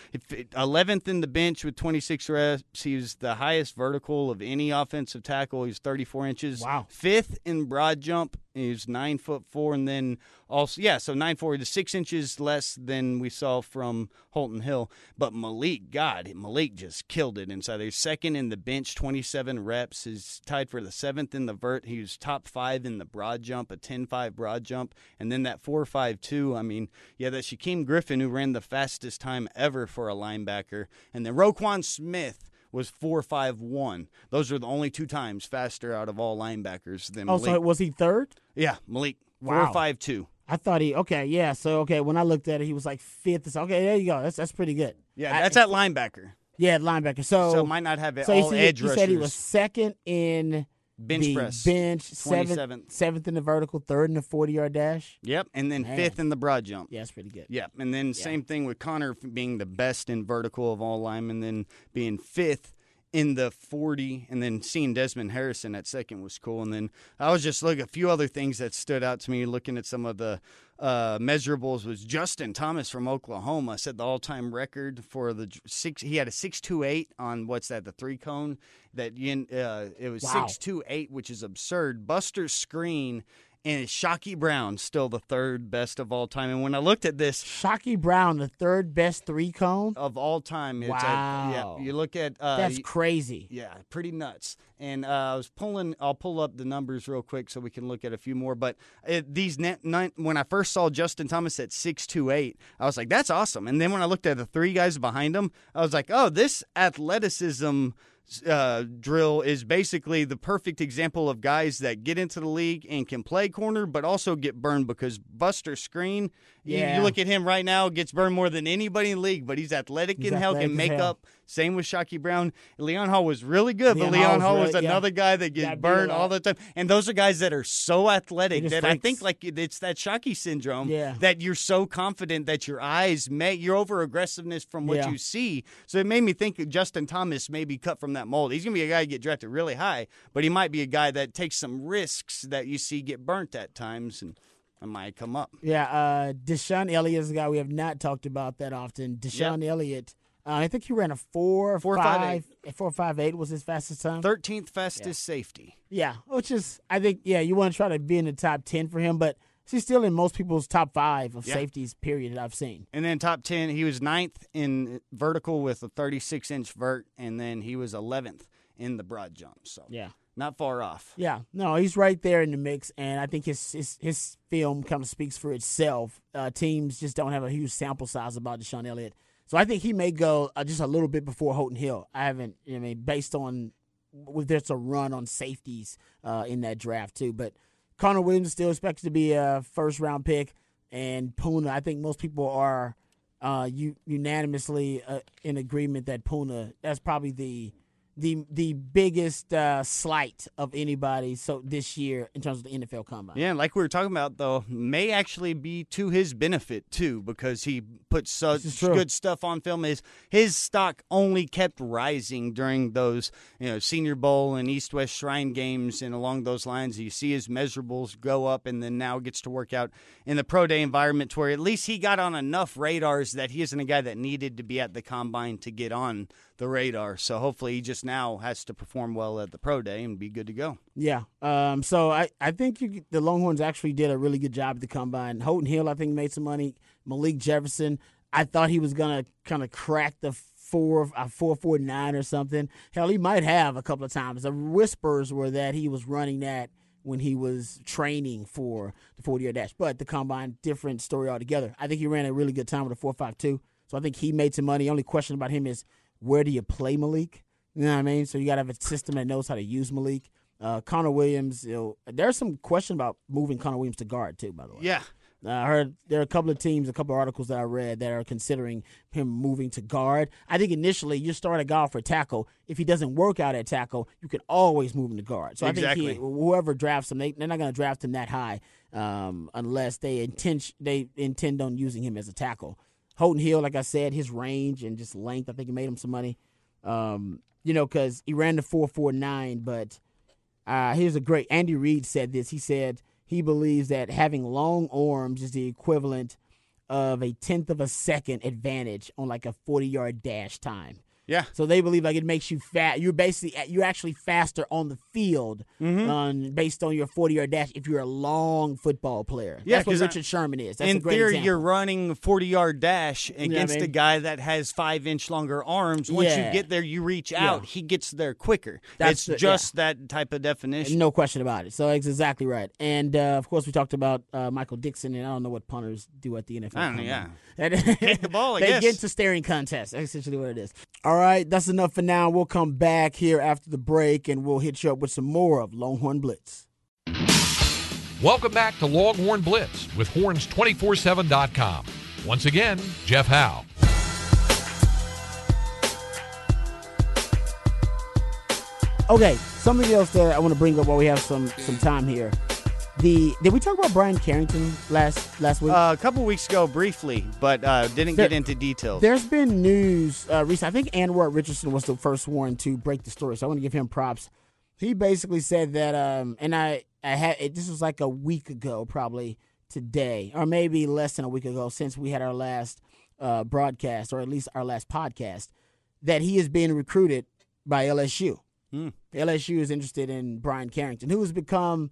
11th in the bench with 26 reps. He was the highest vertical of any offensive tackle. He's 34 inches. Wow. 5th in broad jump. He's 9'4", and then also, so 9'4", to 6 inches less than we saw from Holton Hill. But Malik, Malik just killed it inside. He's second in the bench, 27 reps. He's tied for the 7th in the vert. He was top 5 in the broad jump, a 10.5 broad jump. And then that 4.52, I mean, that Shaquem Griffin, who ran the fastest time ever for a linebacker. And then Roquan Smith was 4.51. Those are the only two times faster out of all linebackers than Malik. Oh, so was he third? Yeah, Malik. Wow. 4.52. I thought when I looked at it, he was like 5th. So, okay, there you go. That's pretty good. Yeah, that's at linebacker. Yeah, linebacker. So might not have it all edge rushers. You said he was 2nd in bench press. 7th in the vertical, 3rd in the 40-yard dash. Yep, and then 5th in the broad jump. Yeah, that's pretty good. Yep, and then same thing with Connor being the best in vertical of all linemen, then being 5th in the 40, and then seeing Desmond Harrison at 2nd was cool. And then I was just looking at a few other things that stood out to me looking at some of the measurables. Was Justin Thomas from Oklahoma set the all-time record for the 6. He had a 6.28 on the 3-cone. It was 6.28, which is absurd. Buster Screen and Shockey Brown still the 3rd best of all time. And when I looked at this, Shockey Brown, the 3rd best 3-cone of all time. Wow! You look at that's crazy. Yeah, pretty nuts. And I'll pull up the numbers real quick so we can look at a few more. But when I first saw Justin Thomas at 6.28, I was like, that's awesome. And then when I looked at the three guys behind him, I was like, oh, this athleticism drill is basically the perfect example of guys that get into the league and can play corner but also get burned, because Buster Screen, you look at him right now, gets burned more than anybody in the league, but he's athletic in hell, can make up. Same with Shockey Brown. Leon Hall was really good, but Leon Hall was another guy that gets burned all the time. And those are guys that are so athletic that I think like it's that Shockey syndrome that you're so confident that your eyes your over-aggressiveness from what you see. So it made me think Justin Thomas may be cut from that mold. He's going to be a guy who get drafted really high, but he might be a guy that takes some risks that you see get burnt at times. And I might come up. Yeah, DeShon Elliott is a guy we have not talked about that often. DeShon Elliott, I think he ran a 4.58 was his fastest time. 13th fastest safety. Yeah, which is, I think, you want to try to be in the top 10 for him, but he's still in most people's top 5 of safeties, period, that I've seen. And then top 10, he was 9th in vertical with a 36-inch vert, and then he was 11th in the broad jump. So not far off. Yeah, no, he's right there in the mix, and I think his film kind of speaks for itself. Teams just don't have a huge sample size about DeShon Elliott, so I think he may go just a little bit before Holton Hill. Based on there's a run on safeties in that draft too. But Connor Williams still expected to be a first round pick, and Poona. I think most people are unanimously in agreement that Poona. That's probably the biggest slight of anybody so this year in terms of the NFL combine. Yeah, like we were talking about, though, may actually be to his benefit, too, because he put such good stuff on film. His stock only kept rising during those Senior Bowl and East-West Shrine games and along those lines. You see his measurables go up and then now gets to work out in the pro day environment to where at least he got on enough radars that he isn't a guy that needed to be at the combine to get on the radar. So hopefully he just now has to perform well at the pro day and be good to go. Yeah. So I think the Longhorns actually did a really good job at the combine. Holton Hill, I think, made some money. Malik Jefferson, I thought he was going to kind of crack the 4.49 or something. Hell, he might have a couple of times. The whispers were that he was running that when he was training for the 40-yard dash. But the combine, different story altogether. I think he ran a really good time with a 4.52. So I think he made some money. Only question about him is, where do you play Malik? You know what I mean? So you got to have a system that knows how to use Malik. Connor Williams, there's some question about moving Connor Williams to guard, too, by the way. Yeah. I heard there are a couple of teams, a couple of articles that I read that are considering him moving to guard. I think initially you start a guy off for tackle. If he doesn't work out at tackle, you can always move him to guard. So exactly. I think whoever drafts him, they're not going to draft him that high unless they intend on using him as a tackle. Holton Hill, like I said, his range and just length, I think it made him some money. Because he ran the 4.49, but here's a great – Andy Reid said this. He said he believes that having long arms is the equivalent of a 1/10 of a second advantage on like a 40-yard dash time. Yeah. So they believe it makes you fat. You're actually faster on the field based on your 40-yard dash if you're a long football player. Yeah, that's what Richard Sherman is. That's in a great theory, example. You're running a 40-yard dash against a guy that has 5-inch longer arms. Once you get there, you reach out. He gets there quicker. That type of definition. No question about it. So that's exactly right. And, of course, we talked about Michael Dixon, and I don't know what punters do at the NFL. I don't know, Hit the ball, I guess. They get into staring contests. That's essentially what it is. All right, that's enough for now. We'll come back here after the break, and we'll hit you up with some more of Longhorn Blitz. Welcome back to Longhorn Blitz with Horns247.com. Once again, Jeff Howe. Okay, something else that I want to bring up while we have some time here. Did we talk about Brian Carrington last week? A couple weeks ago, briefly, but didn't get into details. There's been news recently. I think Anwar Richardson was the first one to break the story, so I want to give him props. He basically said that, this was like a week ago, probably today, or maybe less than a week ago, since we had our last broadcast, or at least our last podcast, that he is being recruited by LSU. Mm. LSU is interested in Brian Carrington, who has become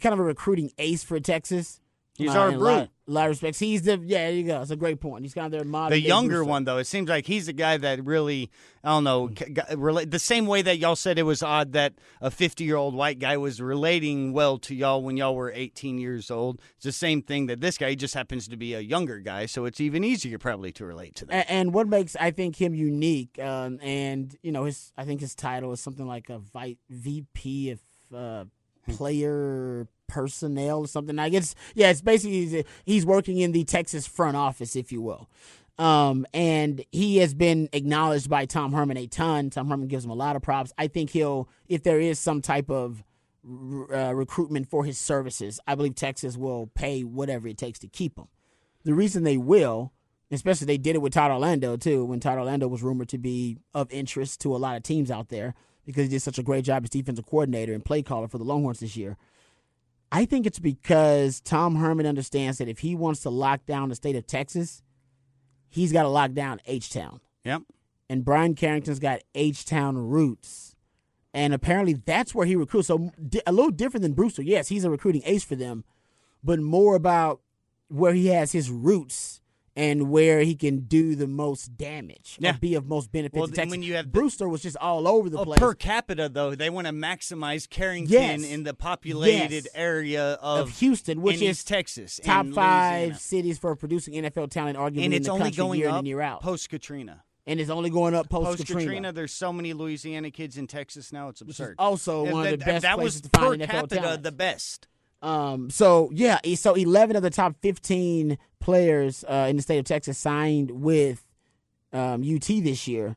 kind of a recruiting ace for Texas. He's our Brewster. A lot of respects. He's there you go. It's a great point. He's kind of their modern. The younger one, though, it seems like he's the guy that really, I don't know, the same way that y'all said it was odd that a 50-year-old white guy was relating well to y'all when y'all were 18 years old. It's the same thing that this guy, he just happens to be a younger guy, so it's even easier probably to relate to that. And what makes, I think, him unique, I think his title is something like a VP of player personnel or something. I guess, it's basically he's working in the Texas front office, if you will. And he has been acknowledged by Tom Herman a ton. Tom Herman gives him a lot of props. I think if there is some type of recruitment for his services, I believe Texas will pay whatever it takes to keep him. The reason they will, especially they did it with Todd Orlando too, when Todd Orlando was rumored to be of interest to a lot of teams out there, because he did such a great job as defensive coordinator and play caller for the Longhorns this year. I think it's because Tom Herman understands that if he wants to lock down the state of Texas, he's got to lock down H-Town. Yep. And Brian Carrington's got H-Town roots. And apparently that's where he recruits. So a little different than Brewster. Yes, he's a recruiting ace for them, but more about where he has his roots and where he can do the most damage or be of most benefit to Texas. When you have Brewster was just all over the place. Per capita, though, they want to maximize Carrington in the populated area of Houston, which is East Texas, top five cities for producing NFL talent, arguably in the country year in and year out. Post-Katrina. And it's only going up post-Katrina. Post-Katrina, there's so many Louisiana kids in Texas now, it's absurd. Also one of the best places to find NFL talent. That was per capita the best. So 11 of the top 15 players in the state of Texas signed with UT this year.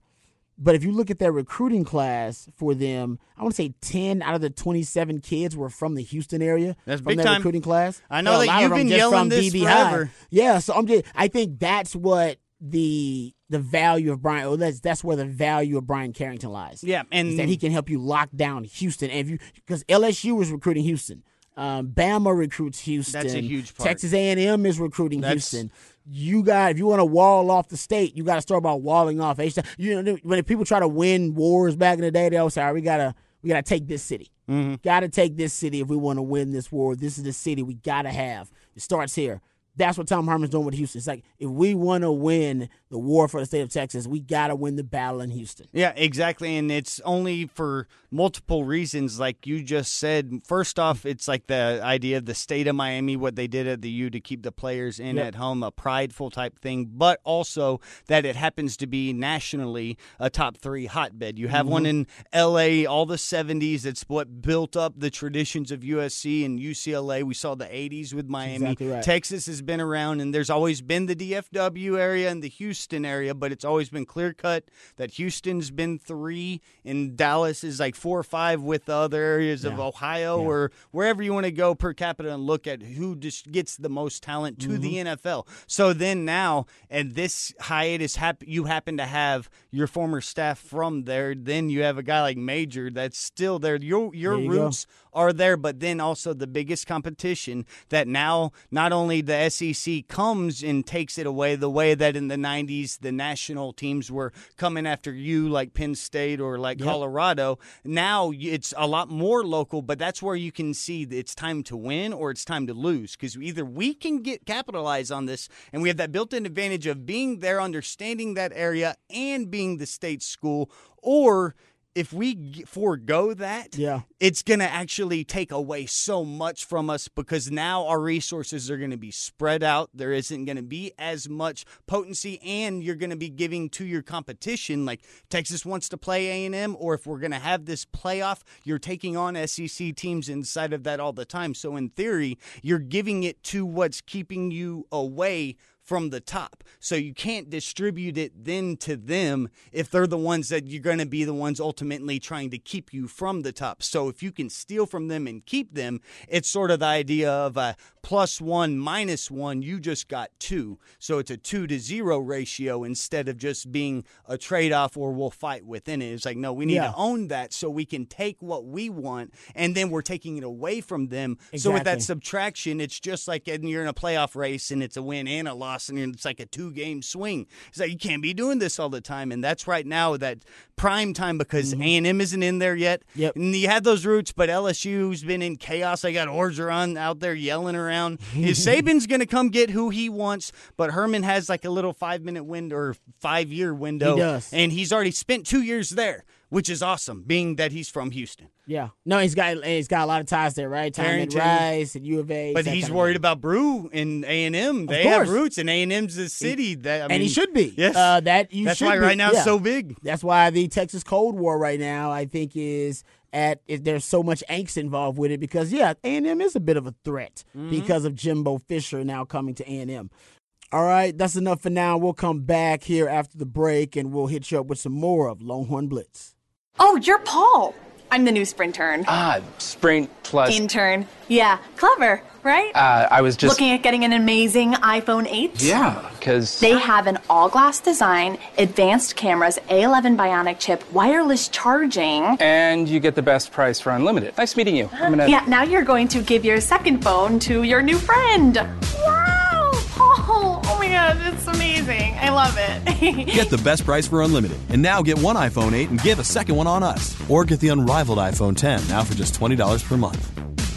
But if you look at their recruiting class for them, I want to say 10 out of the 27 kids were from the Houston area. That's big time. Recruiting class. I know that you've been yelling this forever. Yeah, so I think that's what the value of Brian, that's where the value of Brian Carrington lies. Yeah, and that he can help you lock down Houston. And because LSU is recruiting Houston. Bama recruits Houston. That's a huge part. Texas A&M is recruiting Houston. If you want to wall off the state, you got to start by walling off H-Town. You know, when people try to win wars back in the day, they always say, "All right, we gotta take this city. Mm-hmm. Got to take this city if we want to win this war. This is the city we gotta have. It starts here." That's what Tom Herman's doing with Houston. It's like, if we want to win the war for the state of Texas, we got to win the battle in Houston. Yeah, exactly. And it's only for multiple reasons, like you just said. First off, it's like the idea of the state of Miami, what they did at the U to keep the players in at home, a prideful type thing, but also that it happens to be nationally a top three hotbed. You have one in L.A., all the 70s. That's what built up the traditions of USC and UCLA. We saw the 80s with Miami. Exactly right. Texas is been around, and there's always been the DFW area and the Houston area, but it's always been clear cut that Houston's been three and Dallas is like 4 or 5 with the other areas of Ohio or wherever you want to go per capita and look at who just gets the most talent to the NFL. So then now, and this hiatus, you happen to have your former staff from there, then you have a guy like Major that's still there. Your there you roots go. Are there, but then also the biggest competition that now not only the SEC comes and takes it away the way that in the 90s the national teams were coming after you, like Penn State or like Colorado. Now it's a lot more local, but that's where you can see that it's time to win or it's time to lose, because either we can get capitalized on this and we have that built-in advantage of being there, understanding that area and being the state school, or if we forego that, it's going to actually take away so much from us, because now our resources are going to be spread out. There isn't going to be as much potency, and you're going to be giving to your competition. Like Texas wants to play A&M, or if we're going to have this playoff, you're taking on SEC teams inside of that all the time. So in theory, you're giving it to what's keeping you away from the top. So you can't distribute it then to them if they're the ones that you're going to be the ones ultimately trying to keep you from the top. So if you can steal from them and keep them, it's sort of the idea of a +1, -1, you just got 2. So it's a 2-0 ratio instead of just being a trade-off or we'll fight within it. It's like, no, we need to own that so we can take what we want, and then we're taking it away from them. Exactly. So with that subtraction, it's just like you're in a playoff race and it's a win and a loss, and it's like a 2-game swing. It's like, you can't be doing this all the time, and that's right now that prime time, because A&M isn't in there yet. Yep. And you had those roots, but LSU's been in chaos. They got Orgeron out there yelling around. Saban's going to come get who he wants, but Herman has like a little 5-minute window or 5-year window. He does. And he's already spent 2 years there, which is awesome, being that he's from Houston. Yeah. No, he's got a lot of ties there, right? Carrington, Rice, and U of A. But he's worried about Brew and A&M. They have roots, and A&M's the city. He should be. Yes. That's why right now it's so big. That's why the Texas Cold War right now, I think, there's so much angst involved with it, because, A&M is a bit of a threat because of Jimbo Fisher now coming to A&M. All right, that's enough for now. We'll come back here after the break, and we'll hit you up with some more of Longhorn Blitz. Oh, you're Paul. I'm the new Sprint intern. Sprint plus... intern. Yeah, clever, right? I was just... looking at getting an amazing iPhone 8. Yeah, because they have an all-glass design, advanced cameras, A11 Bionic chip, wireless charging. And you get the best price for unlimited. Nice meeting you. Yeah, now you're going to give your second phone to your new friend. Wow, Paul. Oh, my God, it's amazing. I love it. Get the best price for unlimited. And now get one iPhone 8 and give a second one on us. Or get the unrivaled iPhone 10 now for just $20 per month.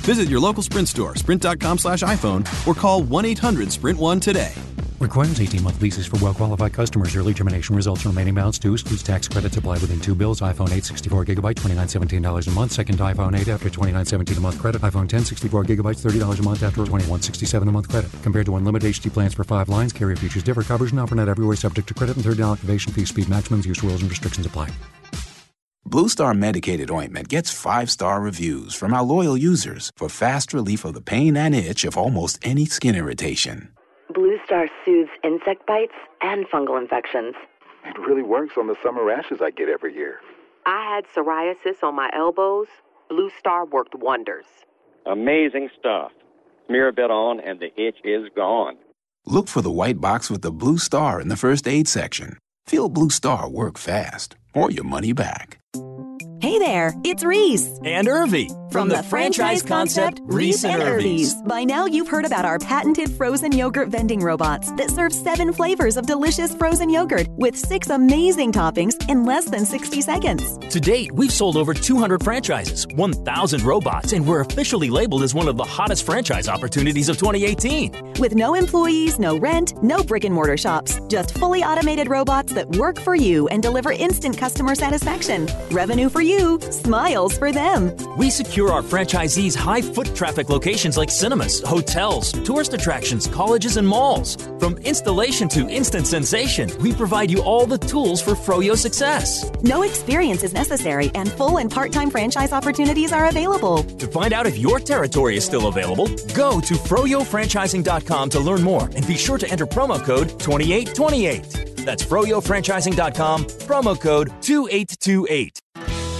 Visit your local Sprint store, sprint.com/iPhone, or call 1-800-SPRINT1 today. Requirements 18-month leases for well-qualified customers. Early termination results remaining balance due. Excludes tax credits applied within two bills. iPhone 8, 64GB, $29.17 a month. Second iPhone 8 after $29.17 a month credit. iPhone 10, 64GB, $30 a month after $21.67 a month credit. Compared to unlimited HD plans for 5 lines, carrier features differ. Coverage not for net everywhere, subject to credit and $30 activation fee. Speed maximums, use rules and restrictions apply. Blue Star Medicated Ointment gets 5-star reviews from our loyal users for fast relief of the pain and itch of almost any skin irritation. Blue Star soothes insect bites and fungal infections. It really works on the summer rashes I get every year. I had psoriasis on my elbows. Blue Star worked wonders. Amazing stuff. Smear a bit on and the itch is gone. Look for the white box with the Blue Star in the first aid section. Feel Blue Star work fast. Or your money back. Hey there, it's Reese and Irvy from the franchise concept Reese and Irvy's. By now you've heard about our patented frozen yogurt vending robots that serve 7 flavors of delicious frozen yogurt with 6 amazing toppings in less than 60 seconds. To date, we've sold over 200 franchises, 1,000 robots, and we're officially labeled as one of the hottest franchise opportunities of 2018. With no employees, no rent, no brick and mortar shops, just fully automated robots that work for you and deliver instant customer satisfaction. Revenue for you. Smiles for them. We secure our franchisees' high foot traffic locations like cinemas, hotels, tourist attractions, colleges, and malls. From installation to instant sensation, we provide you all the tools for Froyo success. No experience is necessary, and full and part-time franchise opportunities are available. To find out if your territory is still available, go to froyofranchising.com to learn more, and be sure to enter promo code 2828. That's froyofranchising.com, promo code 2828.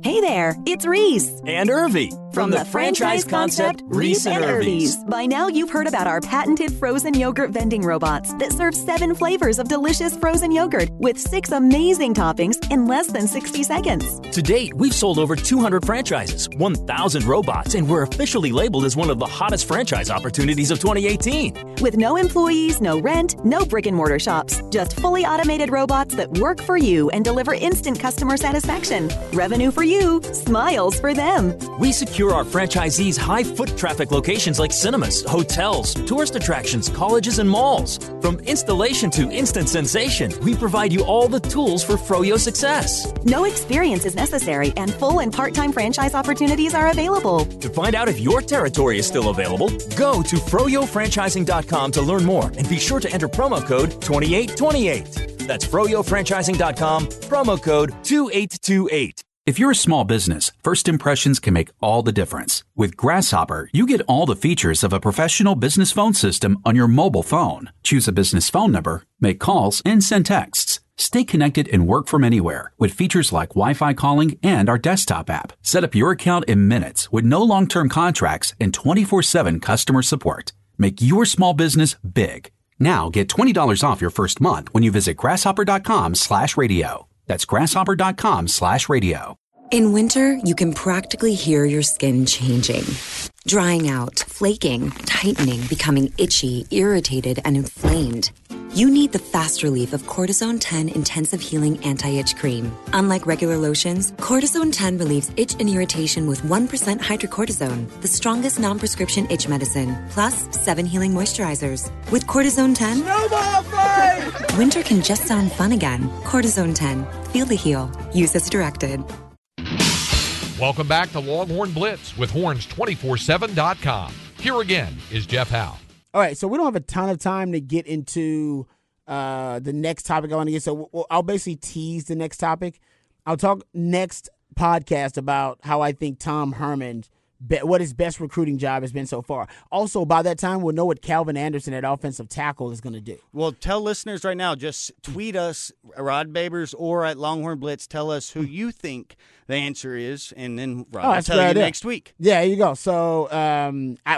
Hey there, it's Reese and Irvy from the franchise concept Reese and Irvy's. By now you've heard about our patented frozen yogurt vending robots that serve 7 flavors of delicious frozen yogurt with 6 amazing toppings in less than 60 seconds. To date, we've sold over 200 franchises, 1,000 robots, and we're officially labeled as one of the hottest franchise opportunities of 2018. With no employees, no rent, no brick and mortar shops, just fully automated robots that work for you and deliver instant customer satisfaction. Revenue for you. Smiles for them. We secure our franchisees' high foot traffic locations like cinemas, hotels, tourist attractions, colleges, and malls. From installation to instant sensation, we provide you all the tools for Froyo success. No experience is necessary, and full and part-time franchise opportunities are available. To find out if your territory is still available, go to froyofranchising.com to learn more, and be sure to enter promo code 2828. That's froyofranchising.com, promo code 2828. If you're a small business, first impressions can make all the difference. With Grasshopper, you get all the features of a professional business phone system on your mobile phone. Choose a business phone number, make calls, and send texts. Stay connected and work from anywhere with features like Wi-Fi calling and our desktop app. Set up your account in minutes with no long-term contracts and 24/7 customer support. Make your small business big. Now get $20 off your first month when you visit grasshopper.com/radio. That's grasshopper.com/radio. In winter, you can practically hear your skin changing. Drying out, flaking, tightening, becoming itchy, irritated, and inflamed. You need the fast relief of Cortisone 10 Intensive Healing Anti-Itch Cream. Unlike regular lotions, Cortisone 10 relieves itch and irritation with 1% hydrocortisone, the strongest non-prescription itch medicine, plus 7 healing moisturizers. With Cortisone 10, no more fight! Winter can just sound fun again. Cortisone 10. Feel the heal. Use as directed. Welcome back to Longhorn Blitz with Horns247.com. Here again is Jeff Howe. All right, so we don't have a ton of time to get into the next topic I want to get. So I'll basically tease the next topic. I'll talk next podcast about how I think Tom Herman, what his best recruiting job has been so far. Also, by that time, we'll know what Calvin Anderson at offensive tackle is going to do. Well, tell listeners right now, just tweet us, Rod Babers or at Longhorn Blitz. Tell us who you think the answer is, and then Rod will tell you next week. Yeah, there you go. So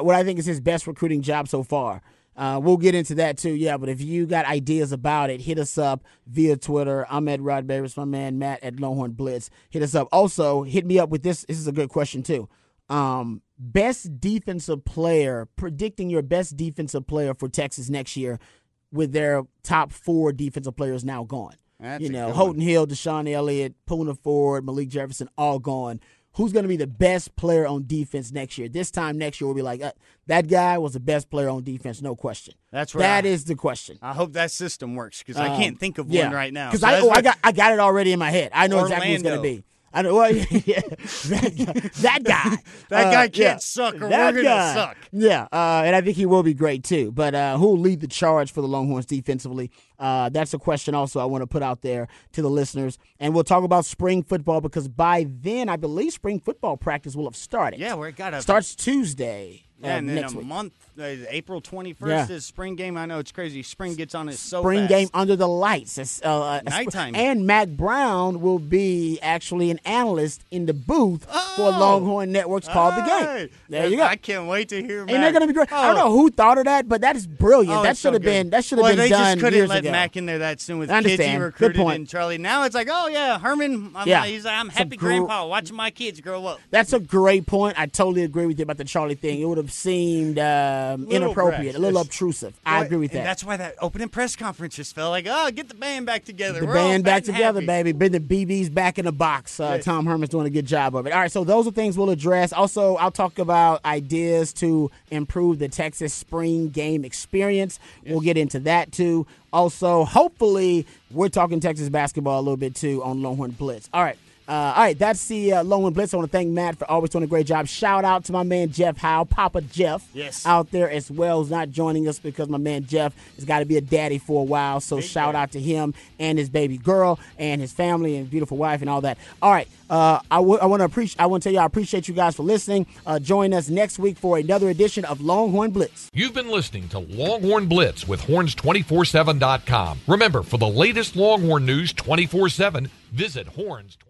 what I think is his best recruiting job so far. We'll get into that too, yeah, but if you got ideas about it, hit us up via Twitter. I'm at Rod Babers, my man Matt at Longhorn Blitz. Hit us up. Also, hit me up with this. This is a good question too. Best defensive player, predicting your best defensive player for Texas next year with their top 4 defensive players now gone. That's Holton Hill, DeShon Elliott, Poona Ford, Malik Jefferson, all gone. Who's going to be the best player on defense next year? This time next year, we'll be like, that guy was the best player on defense, no question. That's right. That is the question. I hope that system works because I can't think of one right now. Because so I got it already in my head. I know exactly who's going to be. I know. Well, yeah, that guy. That guy can't suck, or we're going to suck. Yeah, and I think he will be great too. But who will lead the charge for the Longhorns defensively? That's a question also I want to put out there to the listeners. And we'll talk about spring football because by then I believe spring football practice will have started. Yeah, we're got to starts Tuesday. Yeah, and then a month, April 21st is spring game. I know it's crazy. Spring gets on it so fast. Spring game under the lights. It's, nighttime. And Mac Brown will be actually an analyst in the booth for Longhorn Network's Called the Game. There you go. I can't wait to hear Mac. And they're going to be great. Oh. I don't know who thought of that, but that is brilliant. Oh, that should have been done years ago. Well, they just couldn't let Mac in there that soon with kids he recruited and Charlie. Now it's like, Herman, he's like, I'm happy grandpa watching my kids grow up. That's a great point. I totally agree with you about the Charlie thing. It would have seemed inappropriate, a little obtrusive. I agree with that. That's why that opening press conference just felt like, get the band back together. We're band back together, happy, baby. Bring the BBs back in the box. Tom Herman's doing a good job of it. All right, so those are things we'll address. Also, I'll talk about ideas to improve the Texas spring game experience. Yes. We'll get into that, too. Also, hopefully, we're talking Texas basketball a little bit, too, on Longhorn Blitz. All right. That's the Longhorn Blitz. I want to thank Matt for always doing a great job. Shout out to my man Jeff Howe, Papa Jeff, out there as well, who's not joining us because my man Jeff has got to be a daddy for a while. So shout out to him and his baby girl and his family and beautiful wife and all that. All right, I want to tell you I appreciate you guys for listening. Join us next week for another edition of Longhorn Blitz. You've been listening to Longhorn Blitz with Horns247.com. Remember, for the latest Longhorn news 24/7, visit Horns.